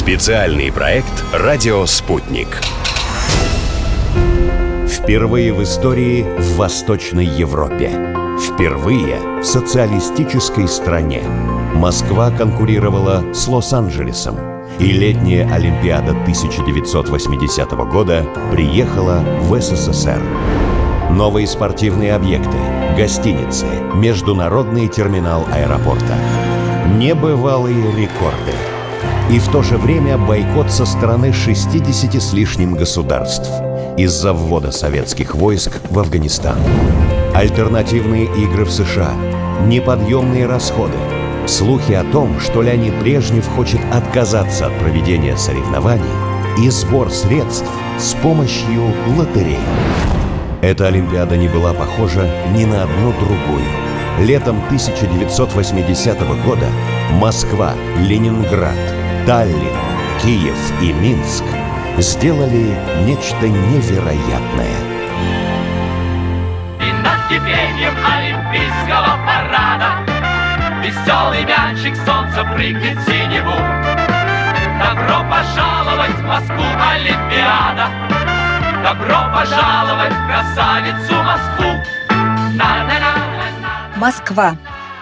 Специальный проект «Радио Спутник». Впервые в истории в Восточной Европе. Впервые в социалистической стране. Москва конкурировала с Лос-Анджелесом. И летняя Олимпиада 1980 года приехала в СССР. Новые спортивные объекты, гостиницы, международный терминал аэропорта. Небывалые рекорды. И в то же время бойкот со стороны 60 с лишним государств из-за ввода советских войск в Афганистан. Альтернативные игры в США. Неподъемные расходы. Слухи о том, что Леонид Брежнев хочет отказаться от проведения соревнований и сбор средств с помощью лотерей. Эта Олимпиада не была похожа ни на одну другую. Летом 1980 года Москва, Ленинград, Таллин, Киев и Минск сделали нечто невероятное. И над кипением Олимпийского парада веселый мячик солнца прыгнет в синеву. Добро пожаловать в Москву, Олимпиада! Добро пожаловать в красавицу Москву! На-на-на-на-на. Москва.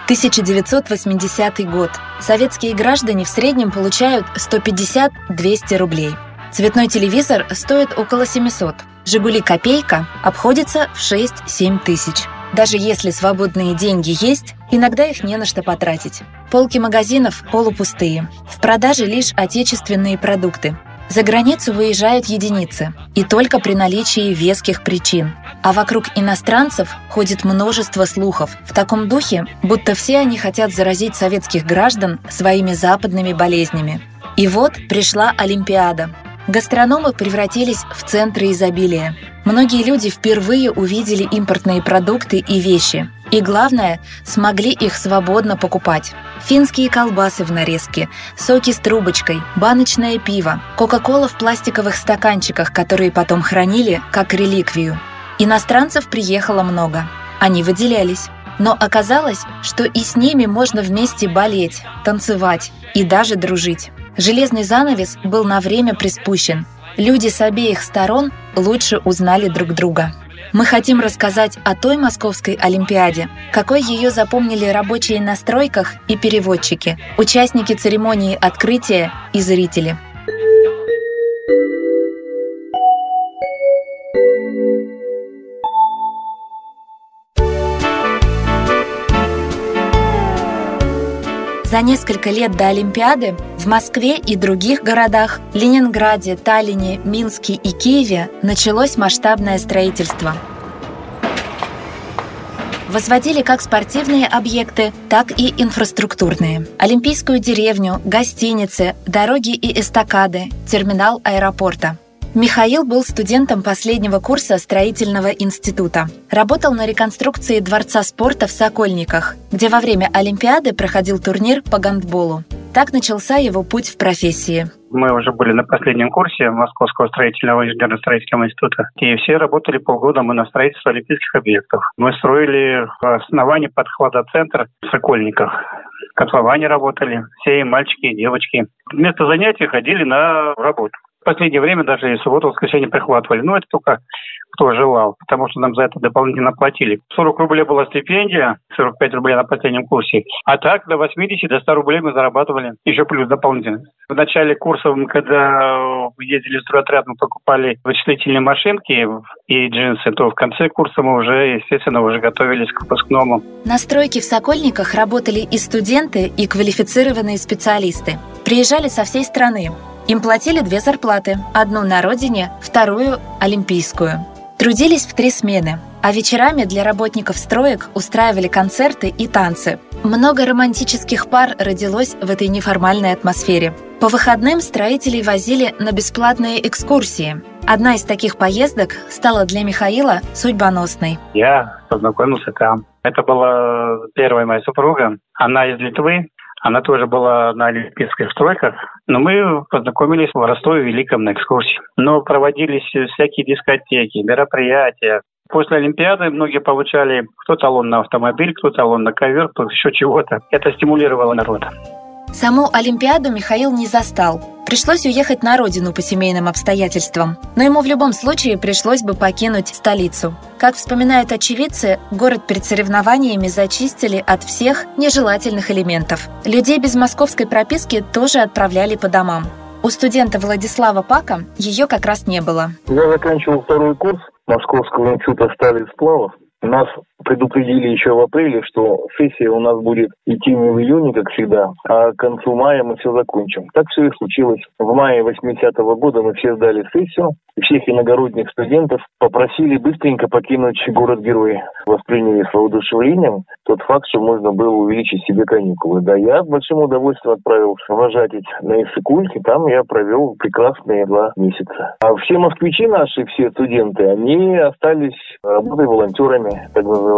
1980 год. Советские граждане в среднем получают 150-200 рублей. Цветной телевизор стоит около 700. «Жигули» копейка обходится в 6-7 тысяч. Даже если свободные деньги есть, иногда их не на что потратить. Полки магазинов полупустые. В продаже лишь отечественные продукты. За границу выезжают единицы, и только при наличии веских причин. А вокруг иностранцев ходит множество слухов, в таком духе, будто все они хотят заразить советских граждан своими западными болезнями. И вот пришла Олимпиада. Гастрономы превратились в центры изобилия. Многие люди впервые увидели импортные продукты и вещи. И главное, смогли их свободно покупать. Финские колбасы в нарезке, соки с трубочкой, баночное пиво, кока-кола в пластиковых стаканчиках, которые потом хранили как реликвию. Иностранцев приехало много. Они выделялись. Но оказалось, что и с ними можно вместе болеть, танцевать и даже дружить. Железный занавес был на время приспущен. Люди с обеих сторон лучше узнали друг друга. Мы хотим рассказать о той Московской Олимпиаде, какой ее запомнили рабочие на стройках и переводчики, участники церемонии открытия и зрители. За несколько лет до Олимпиады в Москве и других городах, Ленинграде, Таллине, Минске и Киеве началось масштабное строительство. Возводили как спортивные объекты, так и инфраструктурные. Олимпийскую деревню, гостиницы, дороги и эстакады, терминал аэропорта. Михаил был студентом последнего курса строительного института. Работал на реконструкции Дворца спорта в Сокольниках, где во время Олимпиады проходил турнир по гандболу. Так начался его путь в профессии. Мы уже были на последнем курсе Московского строительного инженерно-строительного института. И все работали полгода мы на строительство олимпийских объектов. Мы строили основание подхвата центра в Сокольниках. Котловане работали, все и мальчики, и девочки. Вместо занятий ходили на работу. В последнее время даже и субботу, воскресенье прихватывали. Но это только кто желал, потому что нам за это дополнительно платили. 40 рублей была стипендия, 45 рублей на последнем курсе. А так до 80, до 100 рублей мы зарабатывали. Еще плюс дополнительно. В начале курса, когда ездили в стройотряд, мы покупали вычислительные машинки и джинсы. То в конце курса мы уже, естественно, уже готовились к выпускному. На стройке в Сокольниках работали и студенты, и квалифицированные специалисты. Приезжали со всей страны. Им платили две зарплаты, одну на родине, вторую – олимпийскую. Трудились в 3 смены, а вечерами для работников строек устраивали концерты и танцы. Много романтических пар родилось в этой неформальной атмосфере. По выходным строителей возили на бесплатные экскурсии. Одна из таких поездок стала для Михаила судьбоносной. Я познакомился там. Это была первая моя супруга. Она из Литвы. Она тоже была на олимпийских стройках, но мы познакомились в Ростове Великом на экскурсии. Но проводились всякие дискотеки, мероприятия. После Олимпиады многие получали кто талон на автомобиль, кто талон на ковер, кто еще чего-то. Это стимулировало народ. Саму Олимпиаду Михаил не застал. Пришлось уехать на родину по семейным обстоятельствам, но ему в любом случае пришлось бы покинуть столицу. Как вспоминают очевидцы, город перед соревнованиями зачистили от всех нежелательных элементов. Людей без московской прописки тоже отправляли по домам. У студента Владислава Пака ее как раз не было. Я заканчивал второй курс Московского института стали и сплавов. Нас предупредили еще в апреле, что сессия у нас будет идти не в июне, как всегда, а к концу мая мы все закончим. Так все и случилось. В мае 80-го года мы все сдали сессию, и всех иногородних студентов попросили быстренько покинуть город-герой. Восприняли с воодушевлением тот факт, что можно было увеличить себе каникулы. Да, я с большим удовольствием отправился вожатить на Иссык-Куль, и там я провел прекрасные 2 месяца. А все москвичи наши, все студенты, они остались работать волонтерами, так называемыми.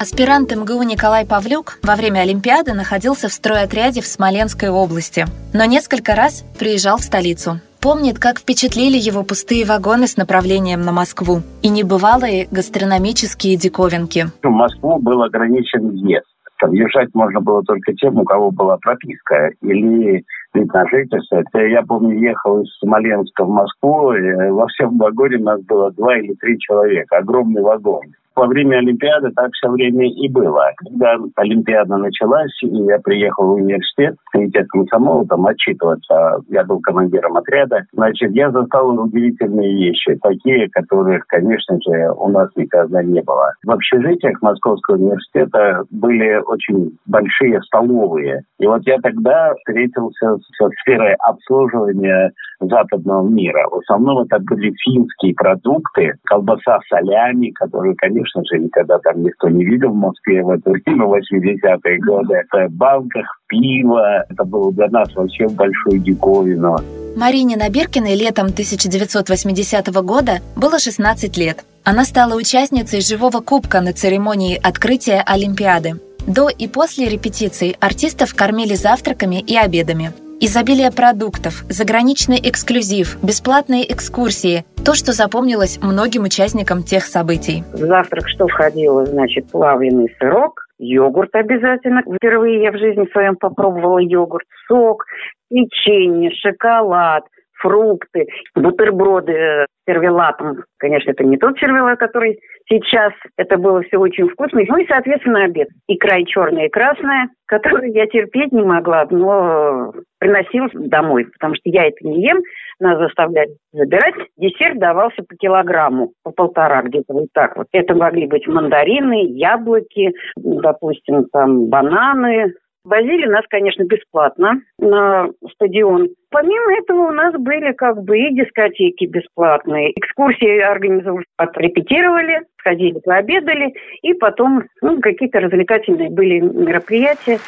Аспирант МГУ Николай Павлюк во время Олимпиады находился в стройотряде в Смоленской области, но несколько раз приезжал в столицу. Помнит, как впечатлили его пустые вагоны с направлением на Москву и небывалые гастрономические диковинки. В Москву был ограничен въезд. Въезжать можно было только тем, у кого была прописка или вид на жительство. Я помню, ехал из Смоленска в Москву, и во всем вагоне нас было 2 или 3 человека. Огромный вагон. Во время Олимпиады так все время и было. Когда Олимпиада началась, и я приехал в университет, комитет комсомола, там отчитываться, я был командиром отряда, значит, я застал удивительные вещи, такие, которых, конечно же, у нас никогда не было. В общежитиях Московского университета были очень большие столовые. И вот я тогда встретился со сферой обслуживания западного мира. В основном это были финские продукты, колбаса солями, которые, конечно, никогда там никто не видел в Москве в это время, 80-е годы. Это в банках, пиво. Это было для нас вообще большой диковиной. Марине Набиркиной летом 1980 года было 16 лет. Она стала участницей живого кубка на церемонии открытия Олимпиады. До и после репетиций артистов кормили завтраками и обедами. Изобилие продуктов, заграничный эксклюзив, бесплатные экскурсии – то, что запомнилось многим участникам тех событий. В завтрак что входило? Значит, плавленый сырок, йогурт обязательно. Впервые я в жизни своем попробовала йогурт, сок, печенье, шоколад, фрукты, бутерброды с сервелатом. Конечно, это не тот сервелат, который сейчас. Это было все очень вкусно. Ну и, соответственно, обед. Икра и черная, и красная, которую я терпеть не могла, но приносила домой, потому что я это не ем. Нас заставляли забирать. Десерт давался по килограмму, по 1,5 где-то вот так вот. Это могли быть мандарины, яблоки, допустим, там бананы. Возили нас, конечно, бесплатно на стадион. Помимо этого у нас были как бы и дискотеки бесплатные. Экскурсии организовали, отрепетировали, сходили, пообедали. И потом какие-то развлекательные были мероприятия.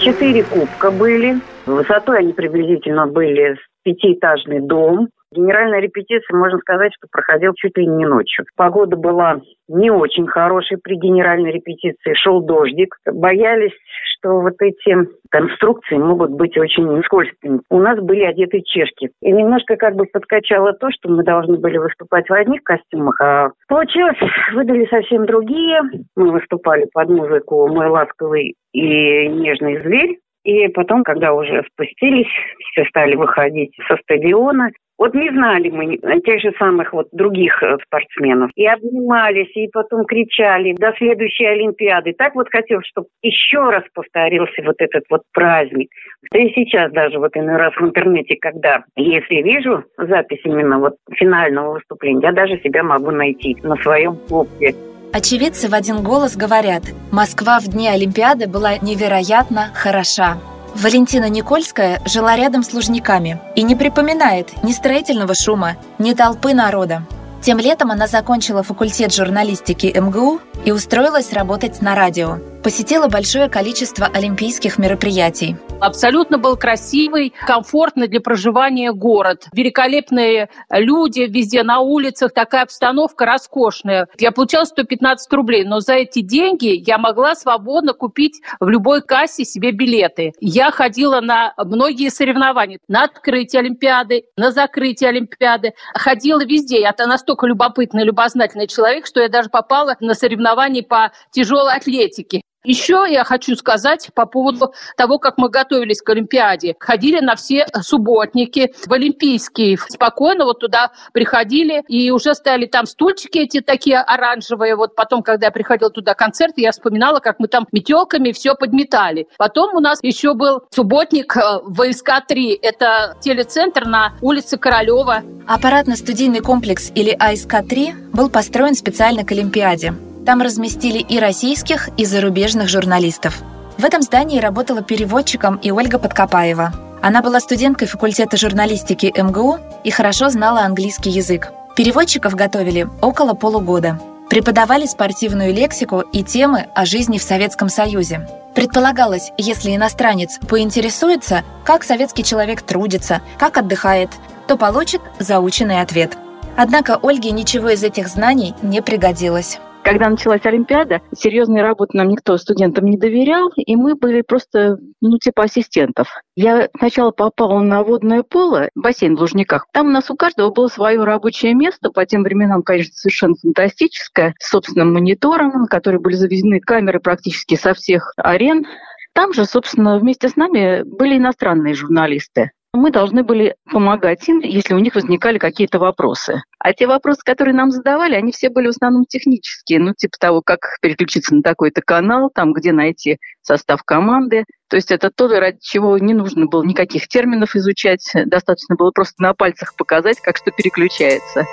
Четыре кубка были. Высотой они приблизительно были с 5-этажный дом. Генеральная репетиция, можно сказать, что проходила чуть ли не ночью. Погода была не очень хорошей при генеральной репетиции. Шел дождик. Боялись, что вот эти конструкции могут быть очень скользкими. У нас были одеты чешки. И немножко как бы подкачало то, что мы должны были выступать в одних костюмах. А получилось, выдали совсем другие. Мы выступали под музыку «Мой ласковый и нежный зверь». И потом, когда уже спустились, все стали выходить со стадиона. Вот не знали мы тех же самых вот других спортсменов. И обнимались, и потом кричали до следующей Олимпиады. Так вот хотелось, чтобы еще раз повторился вот этот вот праздник. Да и сейчас даже вот иной раз в интернете, когда если вижу запись именно вот финального выступления, я даже себя могу найти на своем кубке. Очевидцы в один голос говорят: Москва в дни Олимпиады была невероятно хороша. Валентина Никольская жила рядом с Лужниками и не припоминает ни строительного шума, ни толпы народа. Тем летом она закончила факультет журналистики МГУ и устроилась работать на радио. посетила большое количество олимпийских мероприятий. Абсолютно был красивый, комфортный для проживания город. Великолепные люди везде на улицах, такая обстановка роскошная. Я получала 115 рублей, но за эти деньги я могла свободно купить в любой кассе себе билеты. Я ходила на многие соревнования, на открытие Олимпиады, на закрытие Олимпиады. Ходила везде. Я настолько любопытный, любознательный человек, что я даже попала на соревнования по тяжелой атлетике. Еще я хочу сказать по поводу того, как мы готовились к Олимпиаде. Ходили на все субботники, в Олимпийский. Спокойно вот туда приходили, и уже стояли там стульчики эти такие оранжевые. Вот потом, когда я приходила туда концерт, я вспоминала, как мы там метелками все подметали. Потом у нас еще был субботник в АИСК-3. Это телецентр на улице Королева. Аппаратно-студийный комплекс, или АИСК-3, был построен специально к Олимпиаде. Там разместили и российских, и зарубежных журналистов. В этом здании работала переводчиком и Ольга Подкопаева. Она была студенткой факультета журналистики МГУ и хорошо знала английский язык. Переводчиков готовили около полугода. Преподавали спортивную лексику и темы о жизни в Советском Союзе. Предполагалось, если иностранец поинтересуется, как советский человек трудится, как отдыхает, то получит заученный ответ. Однако Ольге ничего из этих знаний не пригодилось. Когда началась Олимпиада, серьезной работы нам никто студентам не доверял, и мы были просто, типа ассистентов. Я сначала попала на водное поло, бассейн в Лужниках. Там у нас у каждого было свое рабочее место, по тем временам, конечно, совершенно фантастическое, с собственным монитором, на который были заведены камеры практически со всех арен. Там же, собственно, вместе с нами были иностранные журналисты. Мы должны были помогать им, если у них возникали какие-то вопросы. А те вопросы, которые нам задавали, они все были в основном технические, типа того, как переключиться на такой-то канал, там, где найти состав команды. То есть это то, ради чего не нужно было никаких терминов изучать, достаточно было просто на пальцах показать, как что переключается.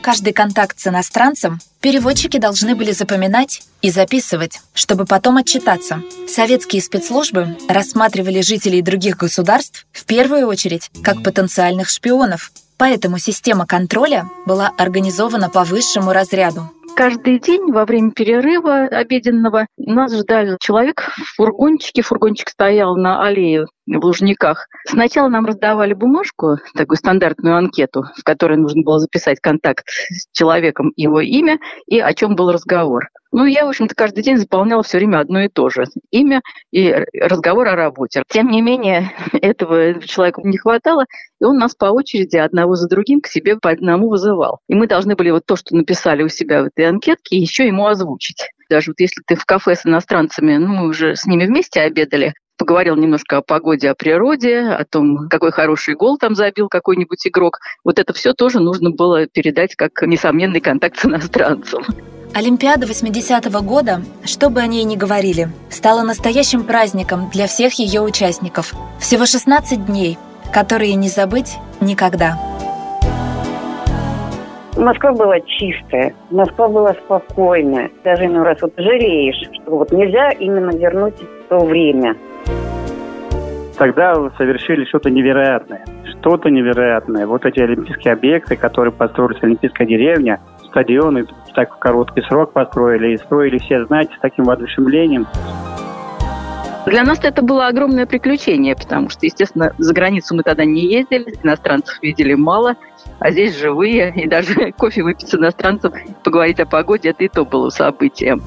Каждый контакт с иностранцем переводчики должны были запоминать и записывать, чтобы потом отчитаться. Советские спецслужбы рассматривали жителей других государств в первую очередь как потенциальных шпионов, поэтому система контроля была организована по высшему разряду. Каждый день во время перерыва обеденного нас ждал человек в фургончике. Фургончик стоял на аллее в Лужниках. Сначала нам раздавали бумажку, такую стандартную анкету, в которой нужно было записать контакт с человеком, его имя и о чем был разговор. Я, в общем-то, каждый день заполняла все время одно и то же. Имя и разговор о работе. Тем не менее, этого человеку не хватало, и он нас по очереди одного за другим к себе по одному вызывал. И мы должны были то, что написали у себя в этой анкетке, еще ему озвучить. Даже если ты в кафе с иностранцами, мы уже с ними вместе обедали, поговорил немножко о погоде, о природе, о том, какой хороший гол там забил какой-нибудь игрок. Вот это все тоже нужно было передать как несомненный контакт с иностранцем. Олимпиада 80-го года, что бы о ней ни говорили, стала настоящим праздником для всех ее участников. Всего 16 дней, которые не забыть никогда. Москва была чистая, Москва была спокойная. Даже иной раз жалеешь, что нельзя именно вернуть то время. Тогда совершили что-то невероятное. Что-то невероятное. Вот эти олимпийские объекты, которые построились, олимпийская деревня, стадионы, так в короткий срок построили, и строили все, знаете, с таким воодушевлением. Для нас это было огромное приключение, потому что, естественно, за границу мы тогда не ездили, иностранцев видели мало, а здесь живые, и даже кофе выпить с иностранцем, поговорить о погоде, это и то было событием.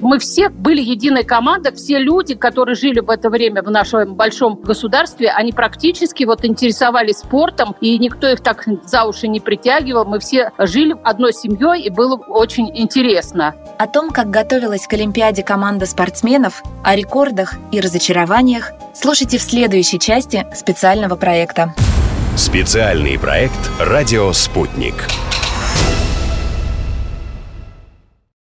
Мы все были единой командой, все люди, которые жили в это время в нашем большом государстве, они практически интересовались спортом, и никто их так за уши не притягивал. Мы все жили одной семьей, и было очень интересно. О том, как готовилась к Олимпиаде команда спортсменов, о рекордах и разочарованиях, слушайте в следующей части специального проекта. Специальный проект «Радио Спутник».